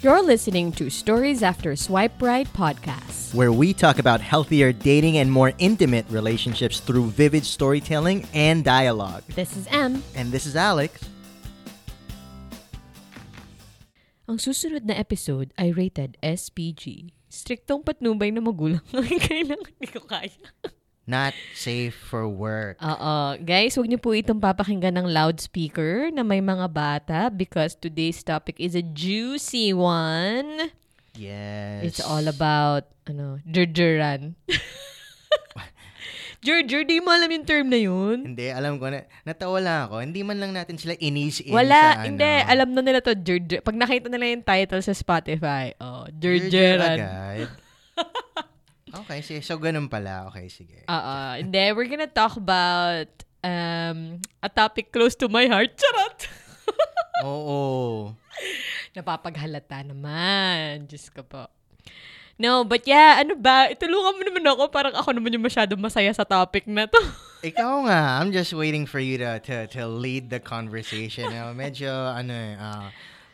You're listening to Stories After Swipe Right Podcast, where we talk about healthier dating and more intimate relationships through vivid storytelling and dialogue. This is Em. And this is Alex. Ang susunod na episode ay rated SPG. Striktong patnubay na magulang ang kailangan, hindi ko kaya. Not safe for work. Oo. Guys, huwag niyo po itong papakinggan ng loudspeaker na may mga bata because today's topic is a juicy one. Yes. It's all about, jurjuran. Jurjur, di mo alam yung term na yun? Hindi, alam ko na. Natawa lang ako. Hindi man lang natin sila inis-in. Wala, hindi. Alam na nila to. Jurjur. Pag nakita nila yung title sa Spotify, jurjuran. Jurjur. Okay, sige. So, ganun pala. Okay, sige. And then, we're gonna talk about a topic close to my heart. Charot! Oo. Napapaghalata naman. Diyos ko po. No, but yeah, ano ba? Itulungan mo naman ako. Parang ako naman yung masyadong masaya sa topic na to. Ikaw nga. I'm just waiting for you to lead the conversation. Medyo,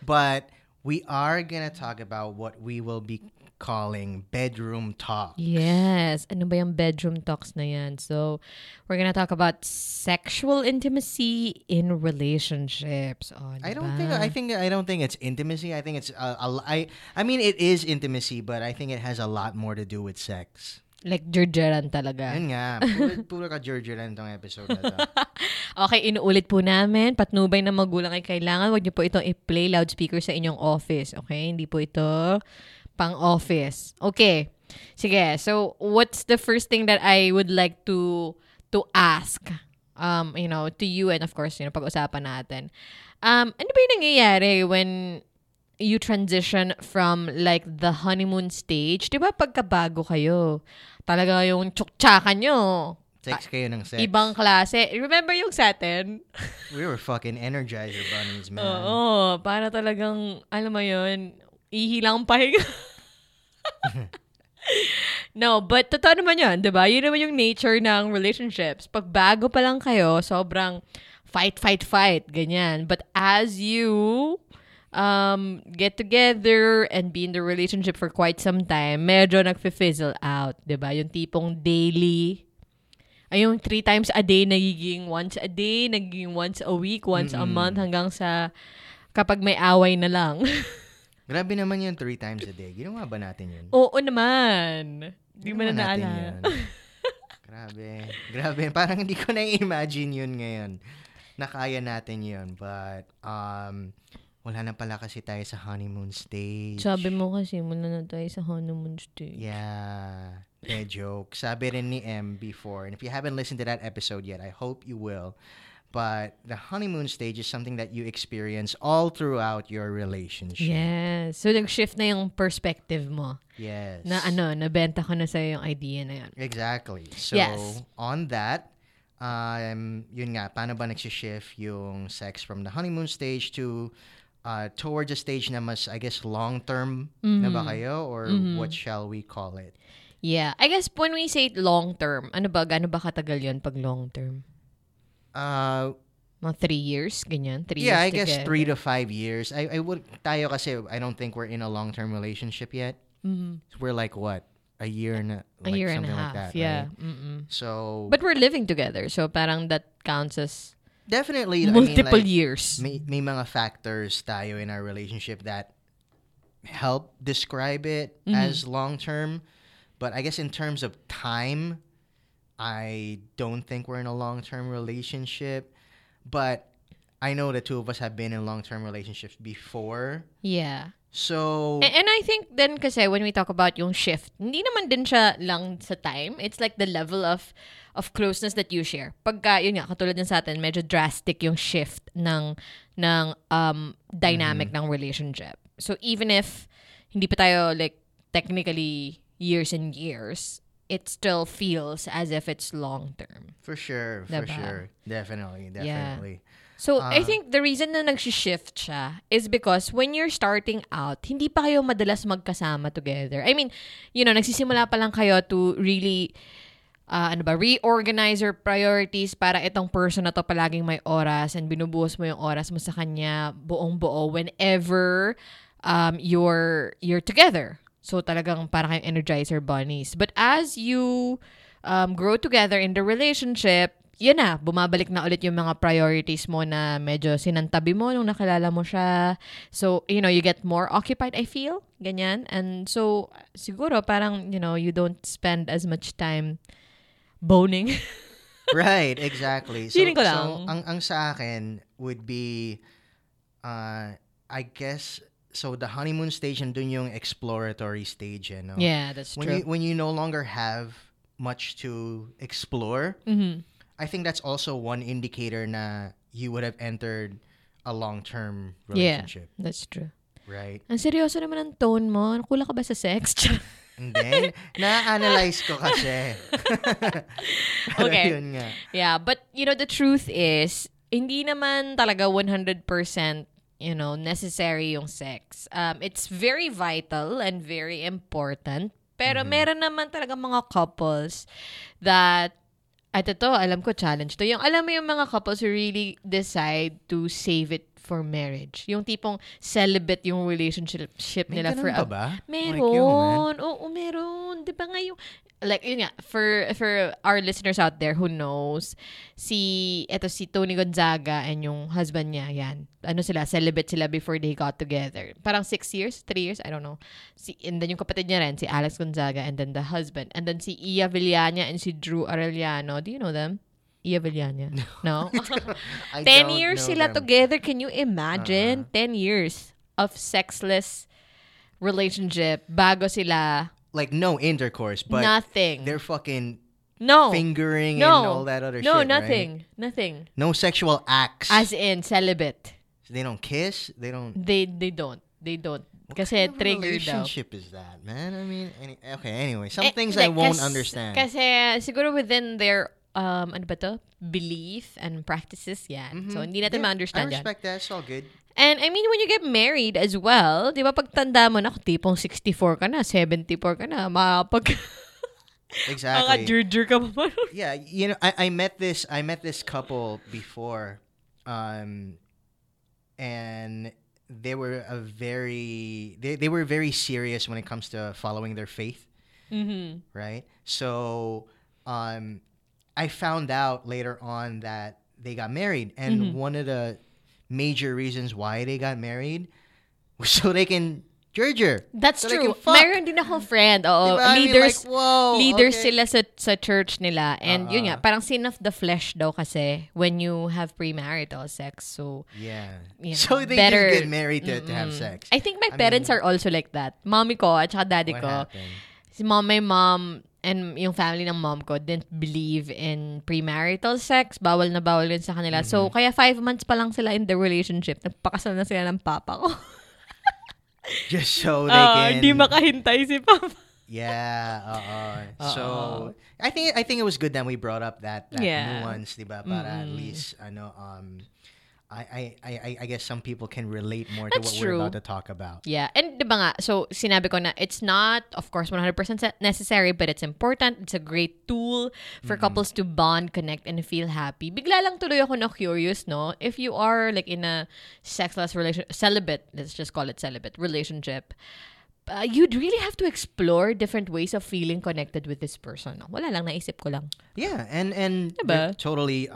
but we are gonna talk about what we will be calling bedroom talks. Yes. Ano ba yung bedroom talks na yan? So, we're gonna talk about sexual intimacy in relationships. Oh, I don't think it's intimacy. I think it's it is intimacy, but I think it has a lot more to do with sex. Like jurjuran talaga. Yan nga. Puro ka jurjuran itong episode na to. Okay, inuulit po namin. Patnubay na magulang ay kailangan. Huwag niyo po itong i-play loudspeaker sa inyong office. Okay? Hindi po ito pang-office. Okay. Sige. So, what's the first thing that I would like to ask, to you and of course, pag-usapan natin. Ano ba yung nangyayari when you transition from like the honeymoon stage? Diba pagkabago kayo, talaga yung tsukchakan nyo. Sex kayo ng sex. Ibang klase. Remember yung satin? We were fucking energizer bunnies, man. Oo. Para talagang, alam mo yun, ihilang pahinga. No, but totoo naman yun, diba? Yun naman yung nature ng relationships. Pag bago pa lang kayo, sobrang fight, ganyan. But as you get together and be in the relationship for quite some time, medyo nag-fizzle out, diba? Yung tipong daily, yung 3 times a day, nagiging once a day, nagiging once a week, once a month, hanggang sa kapag may away na lang. Grabe naman yun, 3 times a day. Ginawa ba natin yun? Oo naman. Hindi mo na naalala. Grabe. Parang hindi ko na-imagine yun ngayon. Nakaya natin yun. But, wala na pala kasi tayo sa honeymoon stage. Sabi mo kasi, wala na tayo sa honeymoon stage. Yeah. Bad joke. Sabi rin ni M before. And if you haven't listened to that episode yet, I hope you will. But the honeymoon stage is something that you experience all throughout your relationship. Yes. So, nag-shift na yung perspective mo. Yes. Na nabenta ko na sa'yo yung idea na yun. Exactly. So, yes. On that, yun nga, paano ba nagsishift yung sex from the honeymoon stage to towards a stage na mas, I guess, long-term na ba kayo? Or what shall we call it? Yeah. I guess when we say long-term, gaano ba katagal yun pag long-term? 3 years, ganyan. 3 years yeah, I guess together. 3 to 5 years. I would, tayo kasi, I don't think we're in a long-term relationship yet. Mm-hmm. So we're like what? A year and a half, like that, yeah. Right? Mm-hmm. So, but we're living together, so parang that counts as definitely multiple years. May mga factors tayo in our relationship that help describe it as long-term, but I guess in terms of time, I don't think we're in a long-term relationship, but I know the two of us have been in long-term relationships before. Yeah. So... And I think then kasi when we talk about yung shift, hindi naman din siya lang sa time. It's like the level of closeness that you share. Pagka, yun nga, katulad din sa atin, medyo drastic yung shift ng dynamic ng relationship. So even if hindi pa tayo like technically years and years, it still feels as if it's long-term. For sure. Definitely. Yeah. So, I think the reason na nag-shift siya is because when you're starting out, hindi pa kayo madalas magkasama together. I mean, nagsisimula pa lang kayo to really, reorganize your priorities para itong person na to palaging may oras and binubuhos mo yung oras mo sa kanya buong-buo whenever you're together. So talagang parang energizer bunnies. But as you grow together in the relationship, yun na, bumabalik na ulit yung mga priorities mo na medyo sinantabi mo nung nakilala mo siya. So, you know, you get more occupied, I feel. Ganyan. And so, siguro parang, you know, you don't spend as much time boning. Right, exactly. So, ang sa akin would be, I guess, so the honeymoon stage and dun yung exploratory stage. You know? Yeah, that's true. When you no longer have much to explore, mm-hmm. I think that's also one indicator na you would have entered a long-term relationship. Yeah, that's true. Right. Ang seryoso naman ang tone mo. Kulang ka ba sa sex? And then, na-analyze ko kasi. Okay. Yun nga. Yeah, but you know, the truth is, hindi naman talaga 100%, you know, necessary yung sex. It's very vital and very important. Pero mm-hmm. meron naman talaga mga couples that, at ito, alam ko, challenge to. Yung, alam mo yung mga couples who really decide to save it for marriage. Yung tipong celibate yung relationship nila for... May ganun pa ba? Meron. Like oo, meron. Di ba nga yung... Like, yun nga, for our listeners out there who knows, si Tony Gonzaga and yung husband niya, yan. Ano sila, celibate sila before they got together. Parang 3 years, I don't know. And then yung kapatid niya rin, si Alex Gonzaga, and then the husband. And then si Ia Villania and si Drew Arellano. Do you know them? Ia Villania. No? 10 years sila them. Together. Can you imagine? 10 years of sexless relationship bago sila... Like, no intercourse, but nothing. They're fucking fingering and all that other shit, right? Nothing. No sexual acts. As in, celibate. So they don't kiss? They don't. What kasi kind of trigger relationship daw. Is that, man? I mean, anyway. Some things like, I won't understand. Kasi siguro within their, ano ba to? Belief and practices, yeah. Mm-hmm. So, hindi natin ma-understand I respect that. It's all good. And I mean, when you get married as well, di ba, pagtanda mo na, tipong 64 ka na, 74 ka na, Exactly. Maka-jurjur ka pa. Yeah, you know, I met this couple before, and they were very serious when it comes to following their faith, mm-hmm. right? So, I found out later on that they got married, and mm-hmm. one of the major reasons why they got married was so they can jurjur. That's so true. Mayroon din akong friend. Oo, diba? Leaders sila sa church nila. And yun nga, parang sin of the flesh daw kasi when you have premarital sex. So, yeah. You know, so they better, just get married to have sex. I think my parents are also like that. Mommy ko at saka daddy ko. Si my mom and yung family ng mom ko didn't believe in premarital sex. Bawal na bawal yun sa kanila. Mm-hmm. So, kaya 5 months pa lang sila in the relationship. Nagpakasal na sila ng papa ko. Just so they can... Hindi makahintay si papa. Yeah. So, I think it was good that we brought up that nuance, diba? Para at least, I guess some people can relate more to what we're about to talk about. Yeah. And diba nga, so sinabi ko na it's not, of course, 100% necessary, but it's important. It's a great tool for couples to bond, connect, and feel happy. Bigla lang tuloy ako na curious, no? If you are like in a sexless relationship, celibate, let's just call it celibate, relationship, you'd really have to explore different ways of feeling connected with this person. Wala lang, naisip ko lang. Yeah, and totally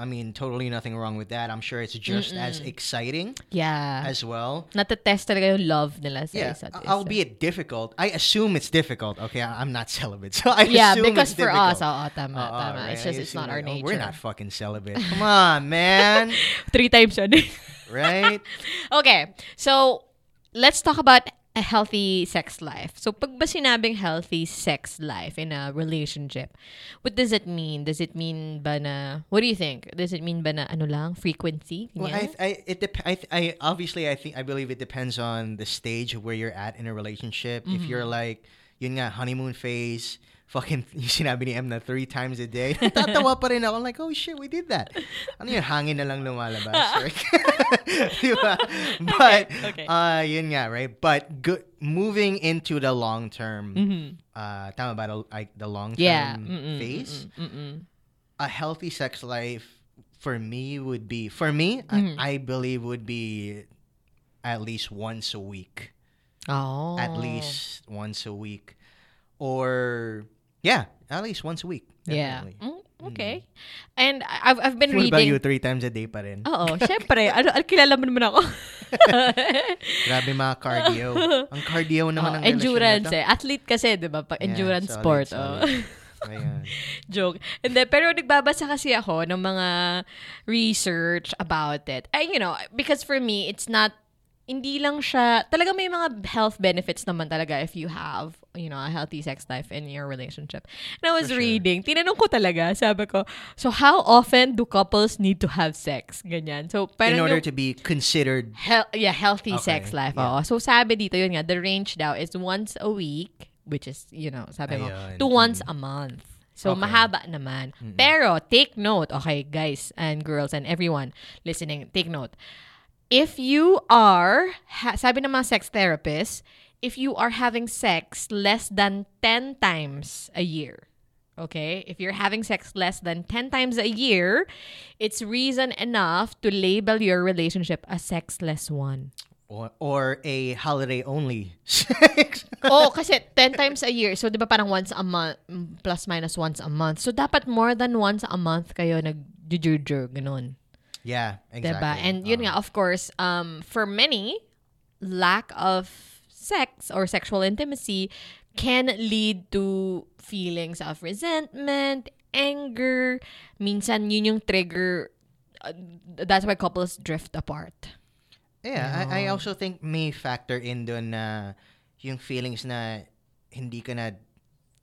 nothing wrong with that. I'm sure it's just as exciting as well. Natetest talaga yung love nila sa isa't isa. Albeit difficult. I assume it's difficult. Okay, I'm not celibate. So I assume it's difficult. Yeah, because for us, tama. Right? It's just it's not our nature. We're not fucking celibate. Come on, man. 3 times a day. Right? Okay, so let's talk about a healthy sex life. So, pag ba sinabing healthy sex life in a relationship, what does it mean? Does it mean ba na, what do you think? Does it mean ba na ano lang, frequency? Well, I believe it depends on the stage of where you're at in a relationship. Mm-hmm. If you're like, yun nga, honeymoon phase, fucking, yung sinabi ni Em na 3 times a day, tatawa pa rin ako. I'm like, oh shit, we did that. Ano yun, hangin na lang lumalabas. Diba? But, okay. Yun nga, right? But moving into the long-term, tama ba, the long-term phase, a healthy sex life for me, I believe would be at least once a week. Oh. At least once a week. Or, yeah, at least once a week. Definitely. Yeah. Okay. And I've been full reading. Full value 3 times a day pa rin. Oo, syempre. Kilala mo naman ako. Grabe mga cardio. Ang cardio naman ng endurance eh. Athlete kasi, di ba? Pag endurance solid, sport. Solid. Oh. Ayan. Joke. And then, pero nagbabasa kasi ako ng mga research about it. You know, because for me, it's not, hindi lang siya, talaga may mga health benefits naman talaga if you have, you know, a healthy sex life in your relationship. And I was reading, tinanong ko talaga, sabi ko, so how often do couples need to have sex? Ganyan. So, in order to be considered healthy sex life. Yeah. So sabi dito, yun nga, the range daw is once a week, which is, you know, sabi mo, to once a month. So, mahaba naman. Mm-hmm. Pero, take note, okay, guys and girls and everyone listening, take note. If you are, sabi ng mga sex therapists, if you are having sex less than 10 times a year, okay? If you're having sex less than 10 times a year, it's reason enough to label your relationship a sexless one. Or a holiday-only sex. Oh, kasi 10 times a year. So, di ba parang once a month, plus minus once a month. So, dapat more than once a month kayo nag-jujur, ganun. Yeah, exactly. Diba? And yun nga, of course, for many, lack of sex or sexual intimacy can lead to feelings of resentment, anger. Minsan, yun yung trigger. That's why couples drift apart. Yeah, I also think may factor in doon na yung feelings na hindi ka na,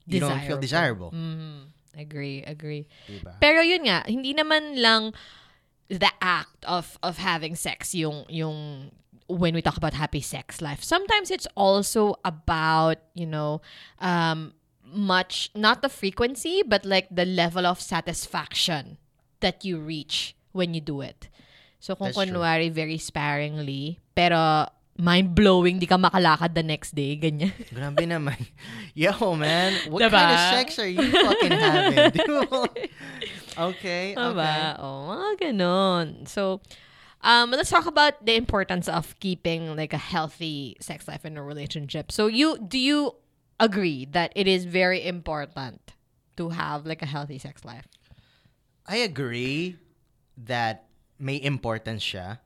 you don't feel desirable. Mm-hmm. Agree. Diba? Pero yun nga, hindi naman lang the act of having sex yung when we talk about happy sex life. Sometimes it's also about, you know, much, not the frequency, but like the level of satisfaction that you reach when you do it. So, kung kunwari, very sparingly, pero mind-blowing, di ka makalakad the next day, ganyan. Grabe naman. Yo, man, what kind of sex are you fucking having? Okay. Diba? Oh, mga ganon. So, let's talk about the importance of keeping like a healthy sex life in a relationship. So, do you agree that it is very important to have like a healthy sex life? I agree that may importance siya.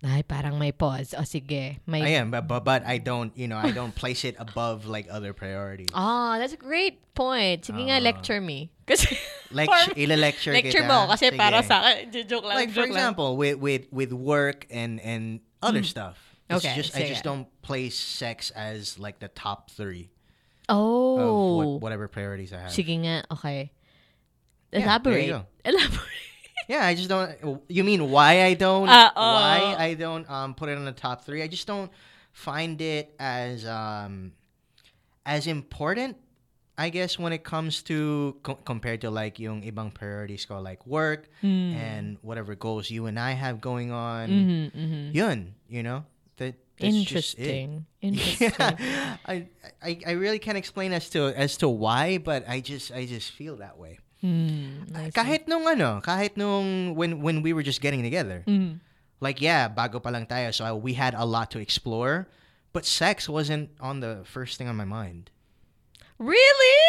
Ay, parang may pause. O sige. May... I am, but I don't, you know, I don't place it above like other priorities. Oh, that's a great point. Sige nga, lecture me. Kasi lecture kita. Lecture mo kasi sige. Para sa akin, joke lang. Like for example, with work and other stuff. It's okay. I just don't place sex as like the top 3. Oh. Of whatever priorities I have. Sige nga, okay. Elaborate. Yeah, I just don't. You mean why I don't? Why I don't put it on the top 3? I just don't find it as important, I guess, when it comes to compared to like yung ibang priorities ko, like work and whatever goals you and I have going on. Mm-hmm. Yun, you know. That's Interesting. Yeah, I really can't explain as to why, but I just feel that way. Kahit nung when we were just getting together. Mm. Like, yeah, bago pa lang tayo, so we had a lot to explore, but sex wasn't on the first thing on my mind. Really?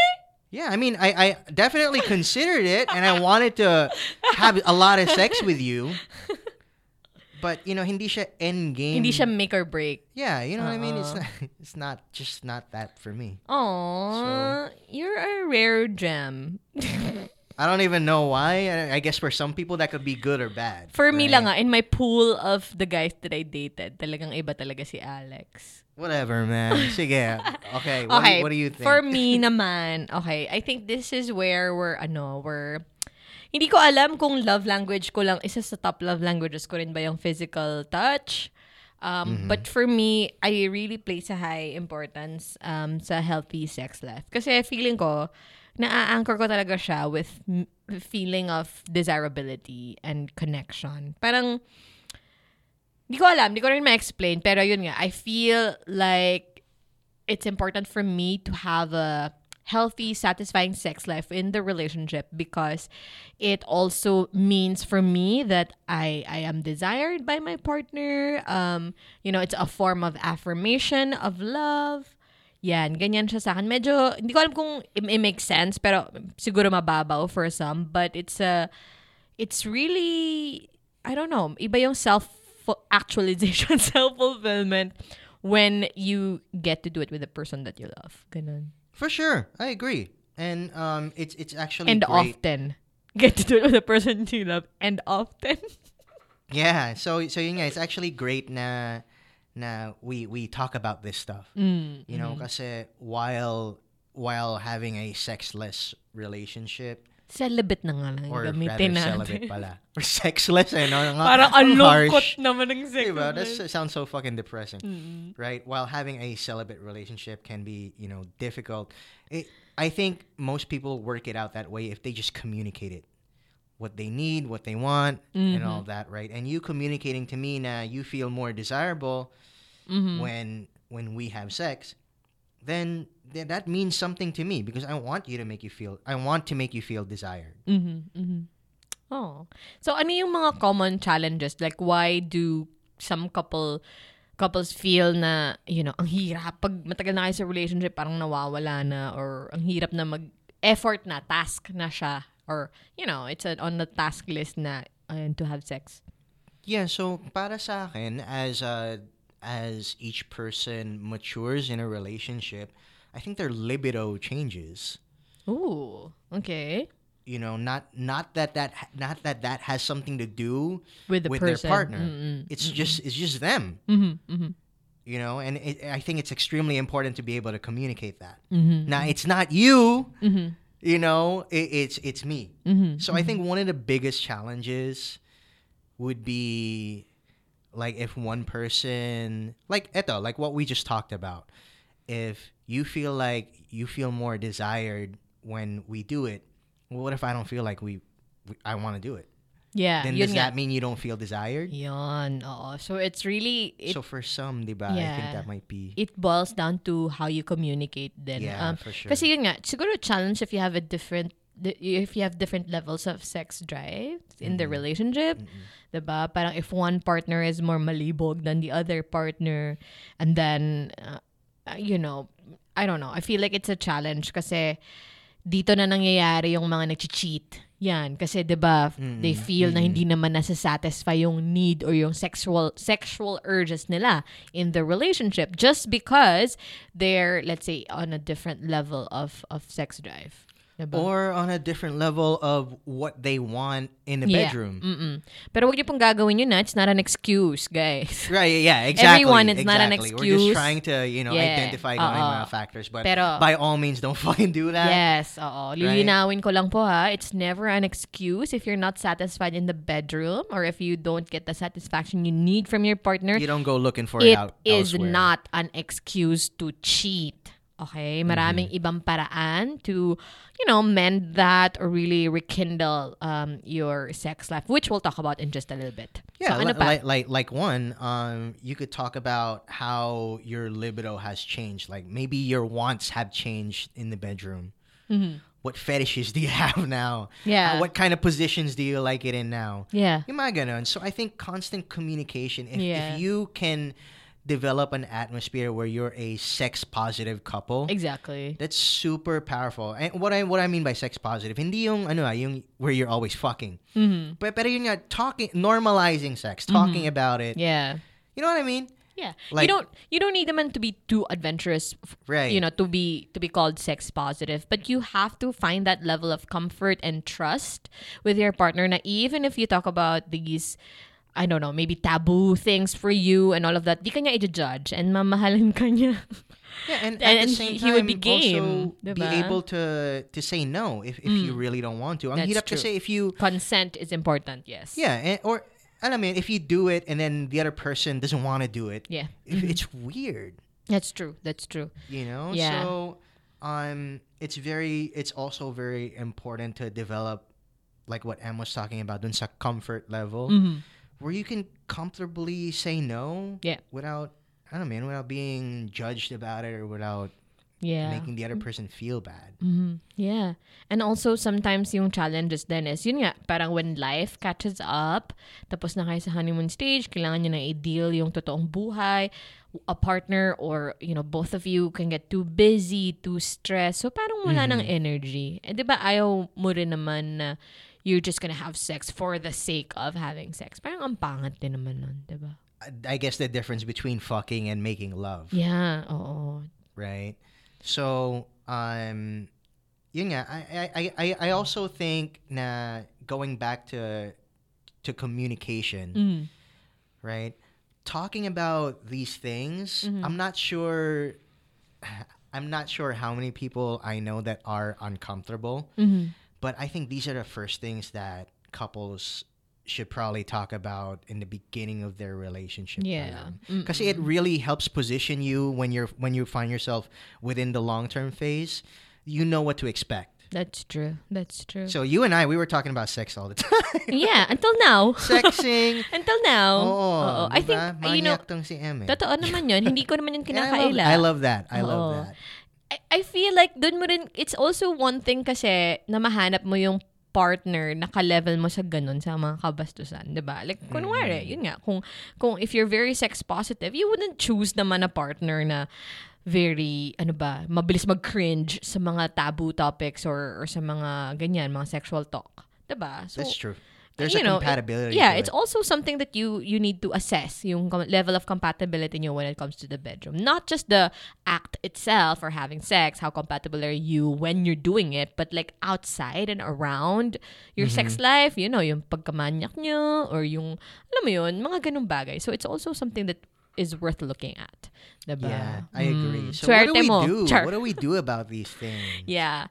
Yeah, I mean, I definitely considered it, and I wanted to have a lot of sex with you, but, you know, hindi siya end game. Hindi siya make or break. Yeah, you know what I mean? It's not that for me. Aww, so, you're a rare gem. I don't even know why. I guess for some people that could be good or bad. For me lang in my pool of the guys that I dated, talagang iba talaga si Alex. Whatever, man. Sige. Okay, what do you think? For me naman, okay, I think this is where we're hindi ko alam kung love language ko lang, isa sa top love languages ko rin ba yung physical touch. But for me, I really place a high importance sa healthy sex life. Kasi feeling ko, na-anchor ko talaga siya with feeling of desirability and connection. Parang, di ko alam, di ko rin ma-explain, pero yun nga, I feel like it's important for me to have a healthy, satisfying sex life in the relationship, because it also means for me that I am desired by my partner. You know, it's a form of affirmation, of love. Yan, ganyan siya sa akin. Medyo, hindi ko alam kung it makes sense, pero siguro mababaw for some. But it's really, I don't know, iba yung self-actualization, self-fulfillment when you get to do it with the person that you love. Ganun. For sure. I agree. And it's actually and great. Often. Get to do it with the person you love and often. Yeah. So yun nga, it's actually great na we talk about this stuff. You know, kasi while having a sexless relationship, celibate na nga lang or gamitin natin. Or celibate pala. Or sexless eh, no? Parang alungkot naman ng sexless. Diba? That sounds so fucking depressing. Mm-hmm. Right? While having a celibate relationship can be, you know, difficult. I think most people work it out that way if they just communicate it. What they need, what they want, and all that, right? And you communicating to me na you feel more desirable when we have sex, then that means something to me because I want to make you feel desired. Mm-hmm, mm-hmm. Oh. So ano yung mga common challenges? Like, why do some couples feel na, you know, ang hirap pag matagal na kayo sa relationship, parang nawawala na, or ang hirap na mag-effort na, task na siya. Or, you know, it's on the task list na to have sex. Yeah, so para sa akin, as each person matures in a relationship, I think their libido changes. Ooh, okay. You know, not that has something to do with their partner. Mm-mm, it's just them. Mm-hmm, mm-hmm. You know, and I think it's extremely important to be able to communicate that. Mm-hmm, now, it's not you. Mm-hmm. You know, it's me. Mm-hmm, so I think one of the biggest challenges would be like if one person, like what we just talked about, if you feel more desired when we do it, well, what if I don't feel like I want to do it? Yeah. Then does that mean you don't feel desired? Yun. Oo. So it's really... so for some, diba, yeah, I think that might be... It boils down to how you communicate then. Yeah, for sure. Kasi yun nga, siguro a challenge if you have different levels of sex drive in the relationship. Mm-hmm. Diba? Parang if one partner is more malibog than the other partner, and then, you know, I don't know. I feel like it's a challenge kasi dito na nangyayari yung mga nag-cheat. Yan, kasi diba, they feel na hindi naman nasa-satisfy yung need or yung sexual urges nila in the relationship just because they're, let's say, on a different level of sex drive. Diba? Or on a different level of what they want in the bedroom. Mm-mm. Pero wag niyo pong gagawin yun na. It's not an excuse, guys. Right, yeah, exactly. Everyone, it's not an excuse. We're just trying to, you know, identify the factors. But pero, by all means, don't fucking do that. Yes, oo. Lilinawin ko lang po ha. It's never an excuse if you're not satisfied in the bedroom or if you don't get the satisfaction you need from your partner. You don't go looking for it out elsewhere. It is not an excuse to cheat. Okay, maraming ibang paraan to, you know, mend that or really rekindle your sex life, which we'll talk about in just a little bit. Yeah, so, you could talk about how your libido has changed. Like maybe your wants have changed in the bedroom. Mm-hmm. What fetishes do you have now? Yeah. What kind of positions do you like it in now? Yeah. Yung mga ganun. So I think constant communication. If you can develop an atmosphere where you're a sex positive couple. Exactly. That's super powerful. And what I mean by sex positive, hindi yung yung where you're always fucking. Mm-hmm. But better you're not talking, normalizing sex, talking about it. Yeah. You know what I mean? Yeah. Like, you don't need them to be too adventurous, right? You know, to be called sex positive, but you have to find that level of comfort and trust with your partner. Na even if you talk about these, I don't know, maybe taboo things for you and all of that, di ka niya i-judge and mamahalin ka niya. Yeah, and at the same time, he would be game, also diba? Be able to say no if you really don't want to. That's hirap true. Kasi if you... Consent is important, yes. Yeah, or alam mo, if you do it and then the other person doesn't want to do it, yeah, it's weird. That's true. You know? Yeah. So, it's also very important to develop, like what Em was talking about, dun sa comfort level. Mm-hmm. Where you can comfortably say no without being judged about it or without Yeah. Making the other person feel bad. Mm-hmm. Yeah. And also, sometimes yung challenges then is, yun nga, parang when life catches up, tapos na kayo sa honeymoon stage, kailangan nyo na i-deal yung totoong buhay. A partner or, you know, both of you can get too busy, too stressed. So, parang wala ng energy. Eh, diba, ayaw mo rin naman na you're just gonna have sex for the sake of having sex. Parang ang pangat din naman nun, diba? I guess the difference between fucking and making love. Yeah, oo. Right? So, yun nga, I also think na going back to communication, right? Talking about these things, I'm not sure how many people I know that are uncomfortable, but I think these are the first things that couples should probably talk about in the beginning of their relationship. Yeah. Because it really helps position you when you find yourself within the long-term phase. You know what to expect. That's true. So you and I, we were talking about sex all the time. Yeah, until now. Sexing. Until now. Oh, I think, you know, si Em, eh. Totoo naman yun. Hindi ko naman yun kinakaila. I love that. I feel like dun mo rin, it's also one thing kasi na mahanap mo yung partner na ka-level mo sa ganun sa mga kabastusan, diba? Like, kunwari, yun nga, kung if you're very sex positive, you wouldn't choose naman a partner na very, mabilis mag-cringe sa mga taboo topics or sa mga ganyan, mga sexual talk, diba? So, that's true. There's a compatibility. It's also something that you need to assess, yung level of compatibility nyo when it comes to the bedroom. Not just the act itself or having sex, how compatible are you when you're doing it, but like outside and around your sex life, you know, yung pagkamanyak nyo or yung, alam mo yun, mga ganung bagay. So it's also something that is worth looking at. Diba? Yeah, I agree. So what do we do? Char. What do we do about these things? Yeah.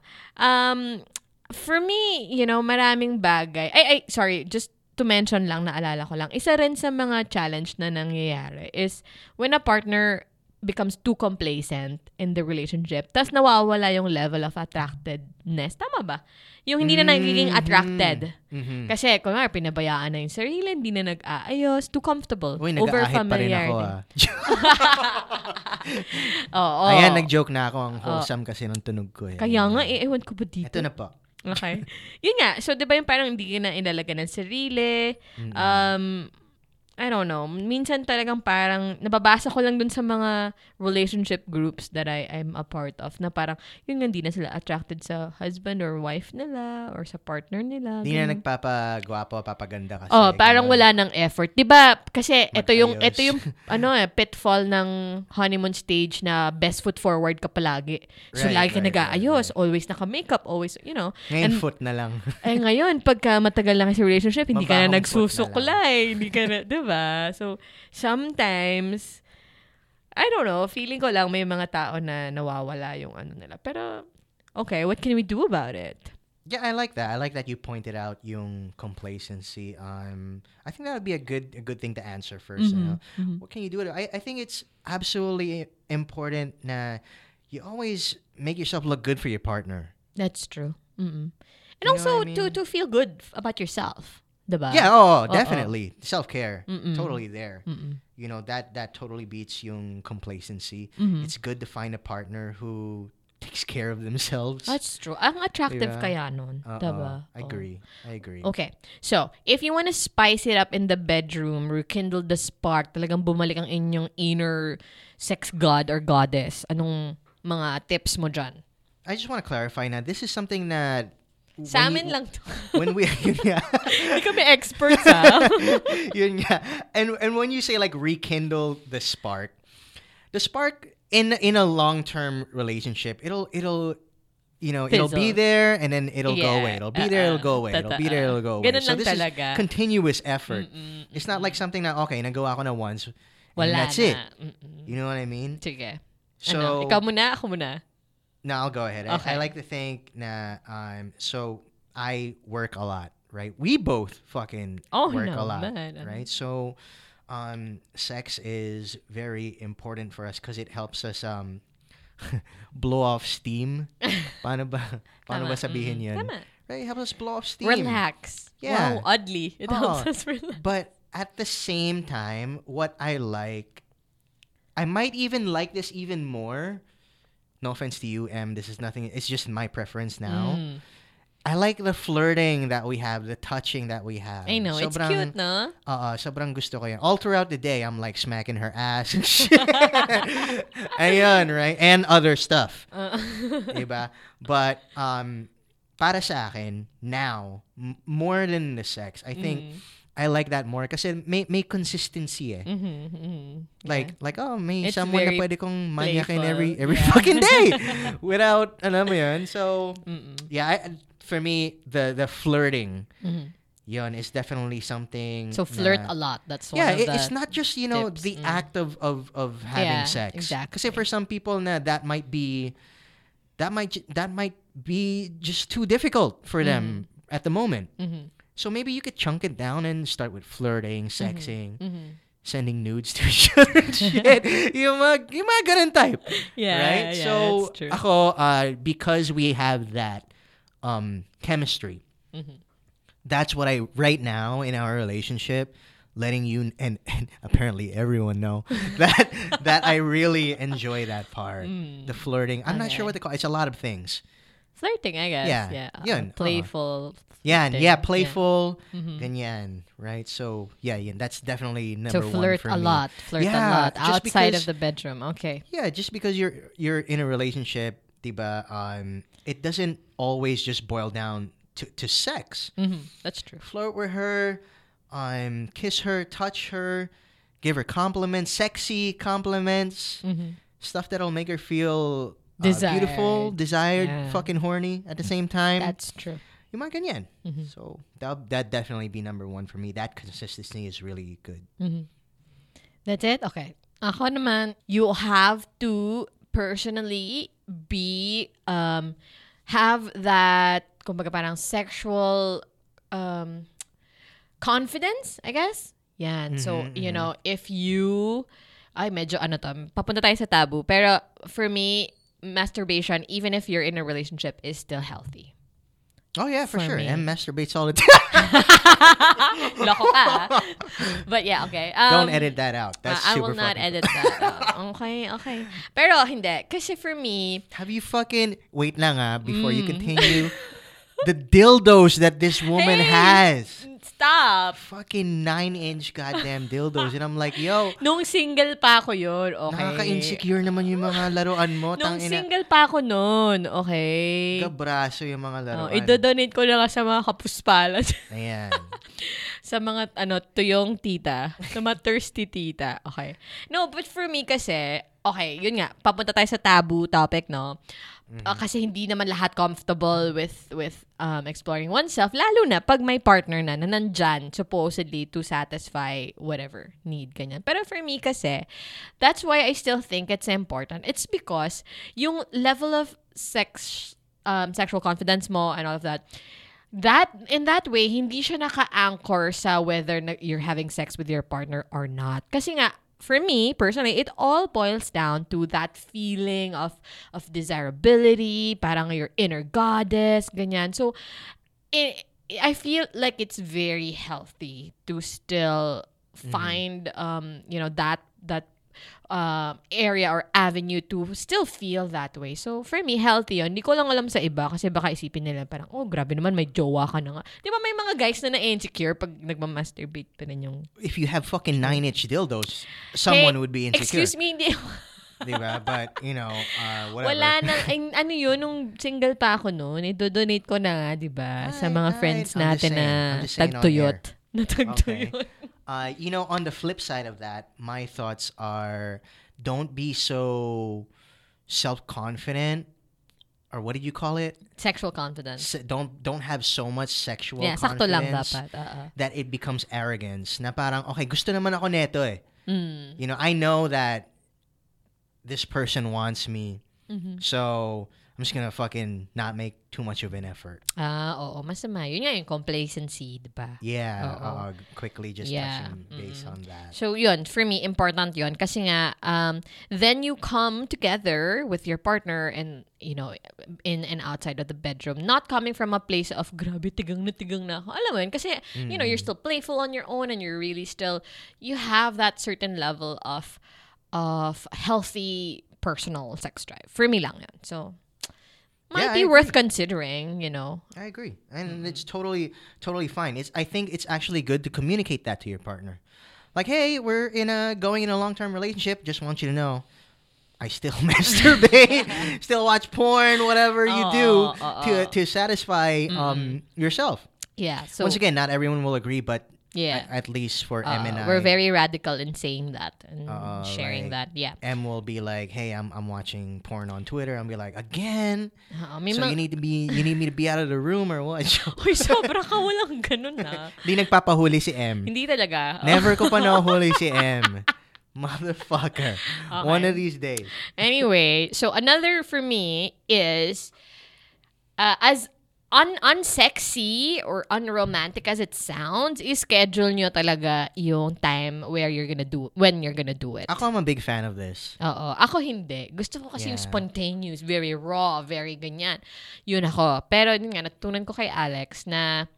For me, you know, maraming bagay. Ay, sorry. Just to mention lang, naalala ko lang. Isa rin sa mga challenge na nangyayari is when a partner becomes too complacent in the relationship, tas nawawala yung level of attractedness. Tama ba? Yung hindi na nagiging attracted. Kasi, kung nga, pinabayaan na yung sarili, hindi na nag-aayos, too comfortable. Uy, nag-aahit pa rin ako, ah. Oo. Ayan, nag-joke na ako. Ang wholesome kasi ng tunog ko. Eh. Kaya nga, ewan ko ba dito? Ito na po. Okay. Yun nga. So, di ba yung parang hindi na inalaga ng sarili? I don't know. Minsan talagang parang nababasa ko lang dun sa mga relationship groups that I'm a part of na parang yun nga, hindi na sila attracted sa husband or wife nila or sa partner nila. Hindi na nagpapagwapo, papaganda kasi. Oh, parang wala ng effort. Diba? Kasi ito yung pitfall ng honeymoon stage na best foot forward ka palagi. So lagi ka nag-aayos, always naka-makeup, always, you know. Ngayon, foot na lang. Eh ngayon, pagka matagal lang sa relationship, hindi ka na nagsusuklay. Hindi ka na, So, sometimes, I don't know, feeling ko lang may mga tao na nawawala yung ano nila. Pero, okay, what can we do about it? Yeah, I like that. I like that you pointed out yung complacency. I think that would be a good thing to answer first. You know? What can you do? I think it's absolutely important na you always make yourself look good for your partner. That's true. And you also to feel good about yourself. Diba? Yeah, definitely. Self-care. Totally there. You know, that totally beats yung complacency. It's good to find a partner who takes care of themselves. That's true. Ang attractive kaya nun. Diba? I agree. Okay. So, if you want to spice it up in the bedroom, rekindle the spark, talagang bumalik ang inyong inner sex god or goddess, anong mga tips mo dyan? I just want to clarify na this is something that sa amin lang to. When we, yun nga. Hindi kami experts, ha? Yun nga. And when you say, like, rekindle the spark in a long-term relationship, it'll you know, fizzle. It'll be there and then it'll go away. It'll be there, it'll go away. It'll be there, it'll go away. So this is continuous effort. It's not like something that, okay, nagawa ko na once, and that's it. You know what I mean? Sige. So, ikaw muna, ako muna. No, I'll go ahead. Okay. I like to think that so I work a lot, right? We both fucking work a lot, right? So sex is very important for us because it helps us blow off steam. Paano ba sabihin yun? Tama. Right? It helps us blow off steam. Relax. Yeah. Wow, oddly. It helps us relax. But at the same time, what I like, I might even like this even more No offense to you, Em. This is nothing. It's just my preference now. Mm. I like the flirting that we have, the touching that we have. I know, sobrang, it's cute, no? Sobrang gusto ko yan. All throughout the day, I'm like smacking her ass and shit. Ayan, right? And other stuff. Diba? But para sa akin, now, more than the sex, I think I like that more kasi may consistency eh. Mm-hmm, mm-hmm. Like oh, may it's someone na pwede kong manyakin every fucking day without, alam mo yun. So, yeah, for me, the flirting, yon is definitely something. So flirt a lot. That's one of the it's not just tips. The act of having sex. Exactly. Because for some people, na that might be just too difficult for them at the moment. Mm-hmm. So maybe you could chunk it down and start with flirting, sexing, sending nudes to each other, shit. Yung mga ganun type. Yeah, right. Yeah, so that's true. Ako, because we have that. Chemistry. That's what I right now in our relationship, letting you and apparently everyone know that I really enjoy that part, the flirting. I'm not sure what they call it. It's a lot of things. Flirting, I guess. Yeah, yun, playful. Playful. Ganyan, right? So that's definitely number one for me. So flirt a lot outside of the bedroom. Okay. Yeah, just because you're in a relationship. It doesn't always just boil down to sex. Mm-hmm. That's true. Flirt with her, kiss her, touch her, give her compliments, sexy compliments, stuff that'll make her feel beautiful, desired, fucking horny at the same time. That's true. Yung mga ganyan. So that definitely be number one for me. That consistency is really good. Mm-hmm. That's it? Okay. Ako naman, you have to personally be have that kumbaga parang sexual confidence, I guess. Yeah, and so if you medyo papunta tayo sa taboo, pero for me, masturbation, even if you're in a relationship, is still healthy. Oh yeah, for sure. Me. And masturbates all the time. Loko ka. But yeah, okay. Don't edit that out. That's super I will not edit that out. Okay. Pero hindi. Kasi for me... Have you fucking... Wait lang before you continue. The dildos that this woman has. Stop. Fucking 9-inch goddamn dildos. And I'm like, yo. Nung single pa ako yun, okay. Nakaka-insecure naman yung mga laruan mo. Nung single pa ako nun, okay. Kabraso yung mga laruan. Oh, idodonate ko na sa mga kapuspalan. Ayan. Sa mga, tuyong tita. Sa mga thirsty tita. Okay. No, but for me kasi, okay, yun nga. Papunta tayo sa taboo topic, no? Kasi hindi naman lahat comfortable with exploring oneself, lalo na pag may partner na nandyan supposedly to satisfy whatever need, ganyan. Pero for me kasi, that's why I still think it's important. It's because yung level of sexual confidence mo and all of that in that way, hindi siya naka-anchor sa whether you're having sex with your partner or not. Kasi nga, for me, personally, it all boils down to that feeling of desirability, parang your inner goddess, ganyan. So, I feel like it's very healthy to still find, that area or avenue to still feel that way. So, for me, healthy yun. Hindi ko lang alam sa iba kasi baka isipin nila parang, oh, grabe naman, may jowa ka na nga. Di ba may mga guys na na-insecure pag nagmamasturbate pa na yung... If you have fucking 9-inch dildos, someone would be insecure. Excuse me, hindi... Diba? But, whatever. Wala nang, yun, nung single pa ako noon, idodonate ko na nga, diba? Sa mga friends natin na tagtuyot. Na tagtuyot. Okay. On the flip side of that, my thoughts are, don't be so self-confident, or what did you call it? Sexual confidence. Don't have so much sexual confidence lang dapat. That it becomes arrogance. Na parang, okay, gusto naman ako neto eh. Mm. I know that this person wants me, so I'm just gonna fucking not make too much of an effort. Oo, masama. Yun nga yung complacency, diba? Yeah, quickly just touching based on that. So yun, for me, important yun. Kasi nga, then you come together with your partner and, in and outside of the bedroom. Not coming from a place of, grabe, tigang na ako. Alam mo yun, kasi, you're still playful on your own and you're really still, you have that certain level of healthy personal sex drive. For me lang yun. So, might be worth considering, you know. I agree. And it's totally fine. I think it's actually good to communicate that to your partner. Like, hey, we're going in a long-term relationship. Just want you to know, I still masturbate, still watch porn, whatever to satisfy yourself. Yeah. So once again, not everyone will agree, but at least for Em and I, we're very radical in saying that and sharing that. Yeah. Em will be like, "Hey, I'm watching porn on Twitter." I'll be like, "Again?" So you need me to be out of the room or what? Uy, sobra ka, walang ganun na. Hindi nagpapahuli si Em. Hindi talaga. Never ko pa nahuli si Em. Motherfucker. Okay. One of these days. Anyway, so another for me is as unsexy or unromantic as it sounds, i-schedule nyo talaga yung time when you're gonna do it. Ako, I'm a big fan of this. Oo. Ako hindi. Gusto ko kasi yung spontaneous, very raw, very ganyan. Yun ako. Pero yun nga, natutunan ko kay Alex na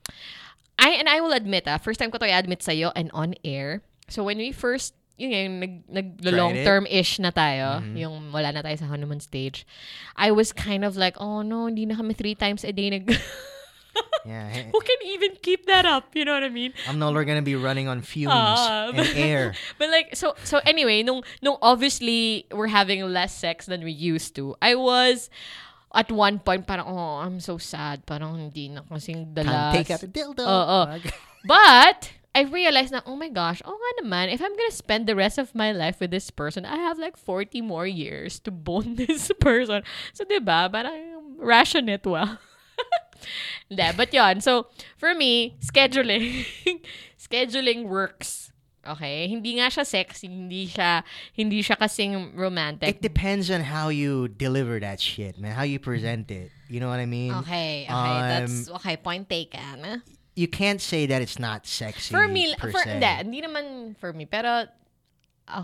I will admit, first time ko to i-admit sa'yo and on air. So when we first long-term-ish na tayo, yung wala na tayo sa honeymoon stage, I was kind of like, oh no, hindi na kami 3 times a day who can even keep that up? You know what I mean? I'm no longer gonna be running on fumes and air. But like, so anyway, nung obviously we're having less sex than we used to, I was at one point parang, oh, I'm so sad. Parang hindi na kasing dalas. Can't take out a dildo. But I realized na, oh my gosh, oh nga naman, if I'm gonna spend the rest of my life with this person, I have like 40 more years to bone this person. So, diba? Parang ration it well. But yon. So, for me, scheduling works. Okay? Hindi nga siya sexy, hindi siya kasing romantic. It depends on how you deliver that shit, man. How you present it. You know what I mean? Okay. That's okay. Point taken. You can't say that it's not sexy. For me, hindi naman for me. Pero,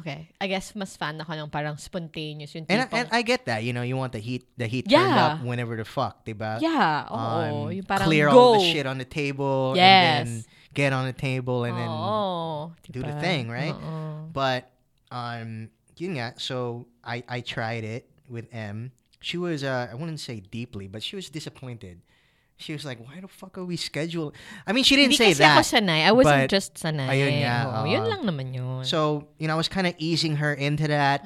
okay. I guess mas fan ako ng parang spontaneous yung tipong. And I get that. You know, you want the heat turned up whenever the fuck, diba? Yeah. Oh, yung parang clear all the shit on the table. Yes. And then get on the table and then do the thing, right? But, yun nga. So, I tried it with Em. She was, I wouldn't say deeply, but she was disappointed. She was like, why the fuck are we scheduled? I mean, she didn't say that. Hindi kasi ako sanay. I wasn't just sanay. Ayun nga. Yun lang naman yun. So, you know, I was kind of easing her into that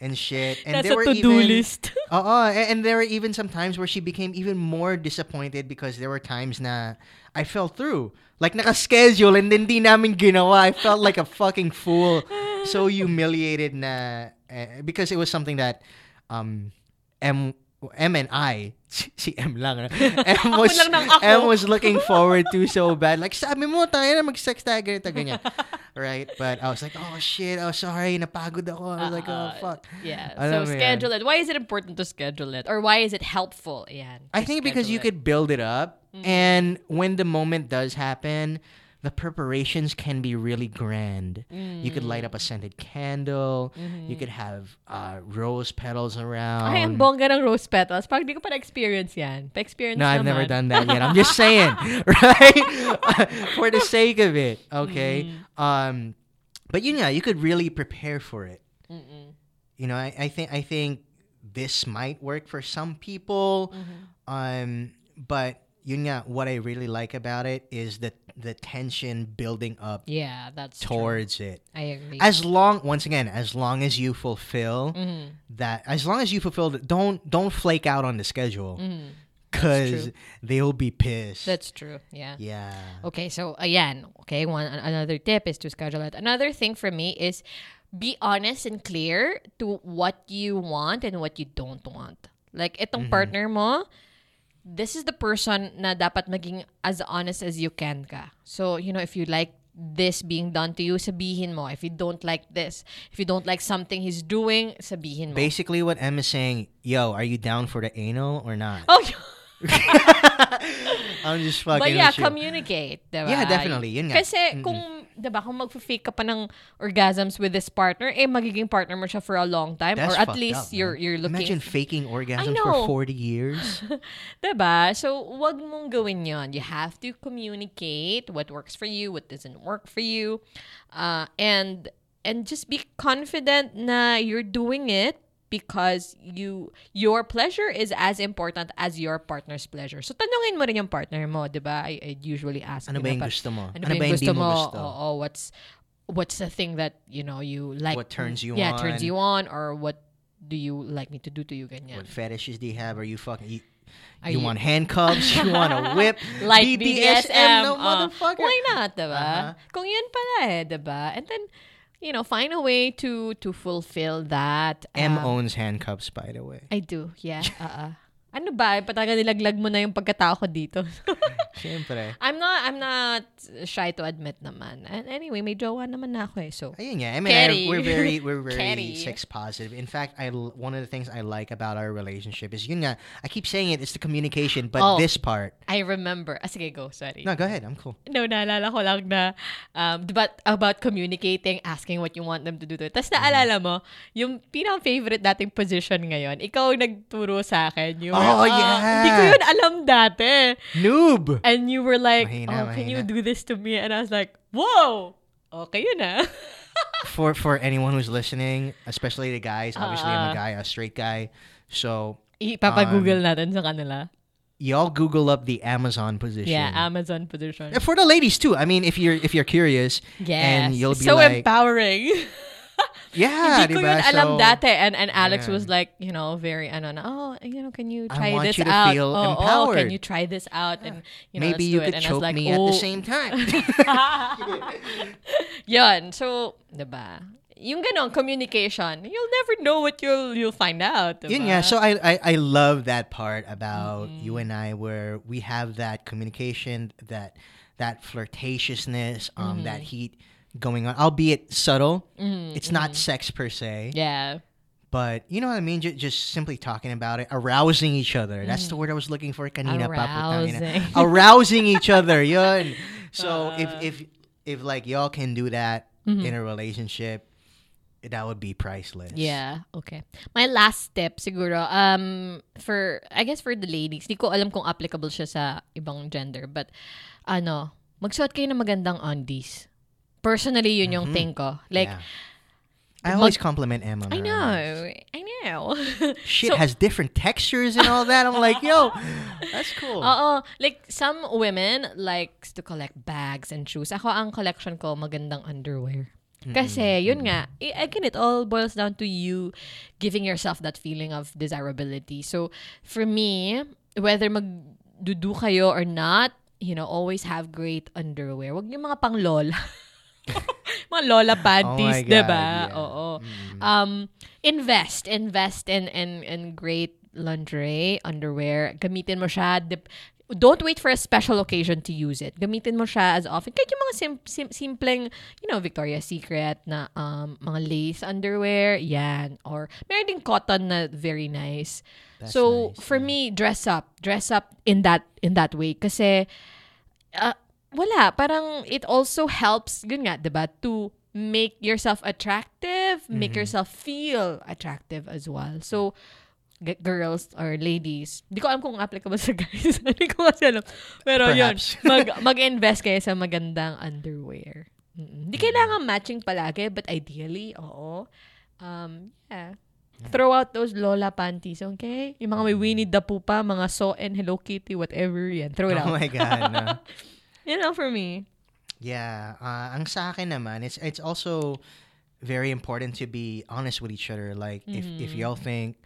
and shit. And that's a to-do list. And there were even some times where she became even more disappointed because there were times na I fell through. Like, naka-schedule and then di namin ginawa. I felt like a fucking fool. So humiliated na. Because it was something that Em and I, si Em lang. Em was looking forward to so bad. Like, sabi mo, tayo na mag-sex tayo, ganito, ganyan. Right? But I was like, oh shit, oh sorry, napagod ako. I was like, oh fuck. Yeah, so schedule it. Why is it important to schedule it? Or why is it helpful? Yeah, I think because you could build it up. And when the moment does happen, the preparations can be really grand. You could light up a scented candle. You could have rose petals around. Ay, ang bongga ng rose petals. Parang di ko pa na-experience yan. Pa-experience naman. No, I've never done that yet. I'm just saying, right? For the sake of it, okay? But you know, you could really prepare for it. You know, I think this might work for some people. But you know what I really like about it is the tension building up. Yeah, that's towards true. It. I agree. As long as you fulfill that, don't flake out on the schedule because they'll be pissed. That's true. Yeah. Yeah. Okay. So again, another tip is to schedule it. Another thing for me is be honest and clear to what you want and what you don't want. Like, itong partner mo, this is the person na dapat maging as honest as you can ka. So, you know, if you like this being done to you, sabihin mo. If you don't like this, if you don't like something he's doing, sabihin mo. Basically, what Em is saying, yo, are you down for the anal or not? Oh, I'm just fucking with you. But yeah, communicate. Diba? Yeah, definitely. Yun nga. Kasi kung mag-fake ka pa ng orgasms with this partner, magiging partner mo siya for a long time. That's or at least up, you're looking. Imagine faking orgasms for 40 years. Diba? So, wag mong gawin yon. You have to communicate what works for you, what doesn't work for you. And just be confident na you're doing it because your pleasure is as important as your partner's pleasure. So tanungin mo rin yung partner mo, 'di ba? I usually ask, ano ba yung gusto mo? Ano ba yung gusto mo? Oh, what's the thing that, you know, you like? What turns you on? Yeah, turns you on, or what do you like me to do to you? Ganyan. What fetishes do you have? Are you fucking you want handcuffs? You want a whip? Like BDSM? No, motherfucker. Why not, 'di ba? Kung yun pala eh, 'di ba? And then, you know, find a way to fulfill that. Em owns handcuffs, by the way. I do, yeah. Ano ba? Pataga nilaglag mo na yung pagkatao ko dito. Siyempre. I'm not shy to admit naman. And anyway, may jowa naman na ako eh. So, ayun nga. I mean, we're very sex positive. In fact, one of the things I like about our relationship is, yun nga, I keep saying it, it's the communication, but this part. I remember. Sige, go. Sorry. No, go ahead. I'm cool. No, naalala ko lang na, about communicating, asking what you want them to do. Tapos naalala mo, yung pinang-favorite dating position ngayon, ikaw nagturo sa akin, yung hindi ko yun alam dati. Noob! And you were like, mahina. Can you do this to me? And I was like, whoa! Okay yun ah. For anyone who's listening, especially the guys, obviously I'm a guy, a straight guy. So, ipapagoogle natin sa kanila. Y'all Google up the Amazon position. Yeah, Amazon position. And for the ladies too. I mean, if you're curious, yes. And you'll be so like, empowering. Yeah, hindi ko yun alam dati. And Alex was like, you know, very, can you try this out? I want you to feel empowered. Can you try this out? And, you know, maybe you could choke me at the same time. Yun. So, diba? Yung ganong communication, you'll never know what you'll find out. Diba? Yun, yeah. So, I love that part about you and I, where we have that communication, that flirtatiousness, that heat going on, albeit subtle. It's not sex per se. Yeah. But you know what I mean? Just simply talking about it, arousing each other. That's the word I was looking for. Kanina, arousing each other. Yun. So if like y'all can do that in a relationship, that would be priceless. Yeah. Okay. My last step, siguro, for the ladies, di ko alam kung applicable siya sa ibang gender, but magsuot kayo ng magandang undies. Personally, yun yung thing ko. Like, yeah. I always compliment Em on her. I know. Shit has different textures and all that. I'm like, yo, that's cool. Like, some women likes to collect bags and shoes. Ako, ang collection ko, magandang underwear. Kasi, yun nga, again, it all boils down to you giving yourself that feeling of desirability. So, for me, whether magdudu kayo or not, you know, always have great underwear. Wag yung mga pang lola. Mga lola panties, oh diba? Yeah. Oo. Invest in great lingerie, underwear. Gamitin mo siya. Don't wait for a special occasion to use it. Gamitin mo siya as often. Kahit yung mga simpleng, you know, Victoria's Secret na mga lace underwear, yan. Or meron ding cotton na very nice. That's so nice, for me, dress up. Dress up in that way. Kasi, wala. Parang it also helps, yun nga, diba, to make yourself attractive, make yourself feel attractive as well. So, girls or ladies, di ko alam kung applicable sa guys. Di ko kasi alam. Pero perhaps. Yun, mag-invest kayo sa magandang underwear. Di kailangan matching palagi, but ideally, oo. Yeah. Throw out those Lola panties, okay? Yung mga may Winnie the Pooh pa, mga Saw and Hello Kitty, whatever yan. Throw it out. Oh my God, no. You know, for me. Yeah. Ang sa akin naman, it's also very important to be honest with each other. Like, if y'all think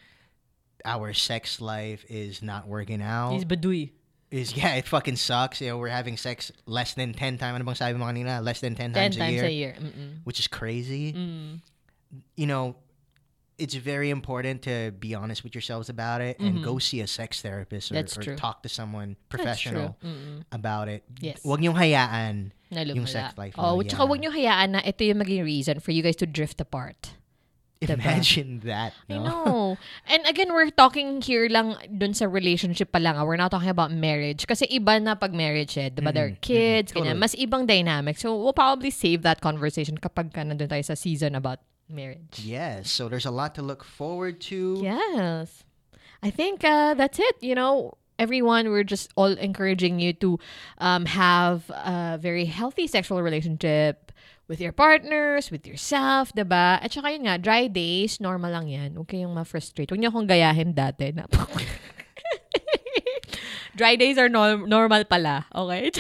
our sex life is not working out. Is baduy. It fucking sucks. You know, we're having sex less than 10 times. Ano bang sabi mo kanina? Less than 10 times a year. 10 times a year. Which is crazy. You know, it's very important to be honest with yourselves about it and go see a sex therapist or talk to someone professional about it. Yes. Huwag niyong hayaan yung sex life. Tsaka huwag niyong hayaan na ito yung maging reason for you guys to drift apart. Imagine that. No? I know. And again, we're talking here lang dun sa relationship pa lang. We're not talking about marriage. Kasi iba na pag marriage eh. Diba? There are kids. Totally. Mas ibang dynamic. So we'll probably save that conversation kapag ka nandun tayo sa season about marriage. Yes. So there's a lot to look forward to. Yes. I think that's it. You know, everyone, we're just all encouraging you to have a very healthy sexual relationship with your partners, with yourself, diba? At saka yun nga, dry days, normal lang yan. Huwag kayong ma-frustrate. Huwag niyo akong gayahin dati. Dry days are normal pala. Okay?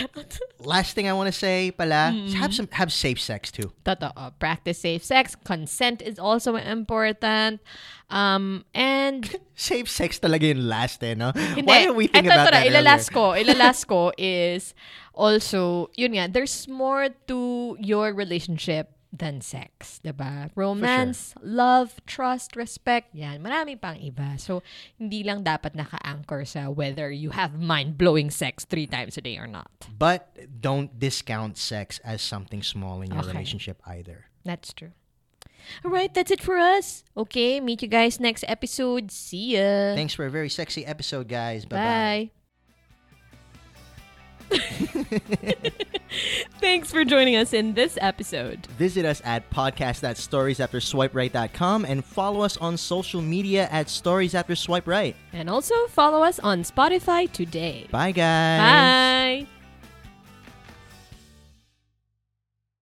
Last thing I want to say pala, have safe sex too. Totoo. Practice safe sex. Consent is also important. And safe sex talaga yung last no? Hindi. Why don't we think about that? Ilalas ko is also, yun nga, there's more to your relationship than sex, diba? Romance, sure. Love, trust, respect, yan. Marami pang iba. So, hindi lang dapat naka-anchor sa whether you have mind-blowing sex 3 times a day or not. But don't discount sex as something small in your relationship either. That's true. Alright, that's it for us. Okay, meet you guys next episode. See ya. Thanks for a very sexy episode, guys. Bye-bye. Bye. Thanks for joining us in this episode. Visit us at podcast.storiesafterswiperight.com and follow us on social media at Stories After Swipe Right. And also follow us on Spotify today. Bye, guys. Bye.